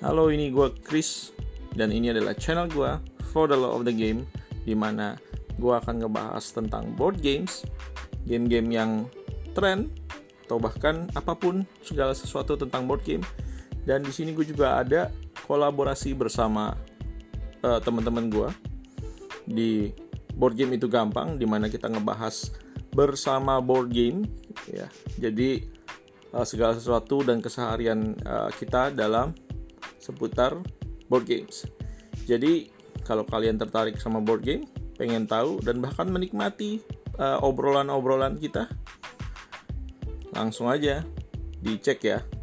Halo, ini gue Chris dan ini adalah channel gue For the Love of the Game, dimana gue akan ngebahas tentang board games, game-game yang tren atau bahkan apapun segala sesuatu tentang board game. Dan di sini gue juga ada kolaborasi bersama teman-teman gue di Board Game Itu Gampang, dimana kita ngebahas bersama board game, ya. Jadi segala sesuatu dan keseharian kita dalam seputar board games. Jadi kalau kalian tertarik sama board game, pengen tahu dan bahkan menikmati obrolan-obrolan kita, langsung aja dicek ya.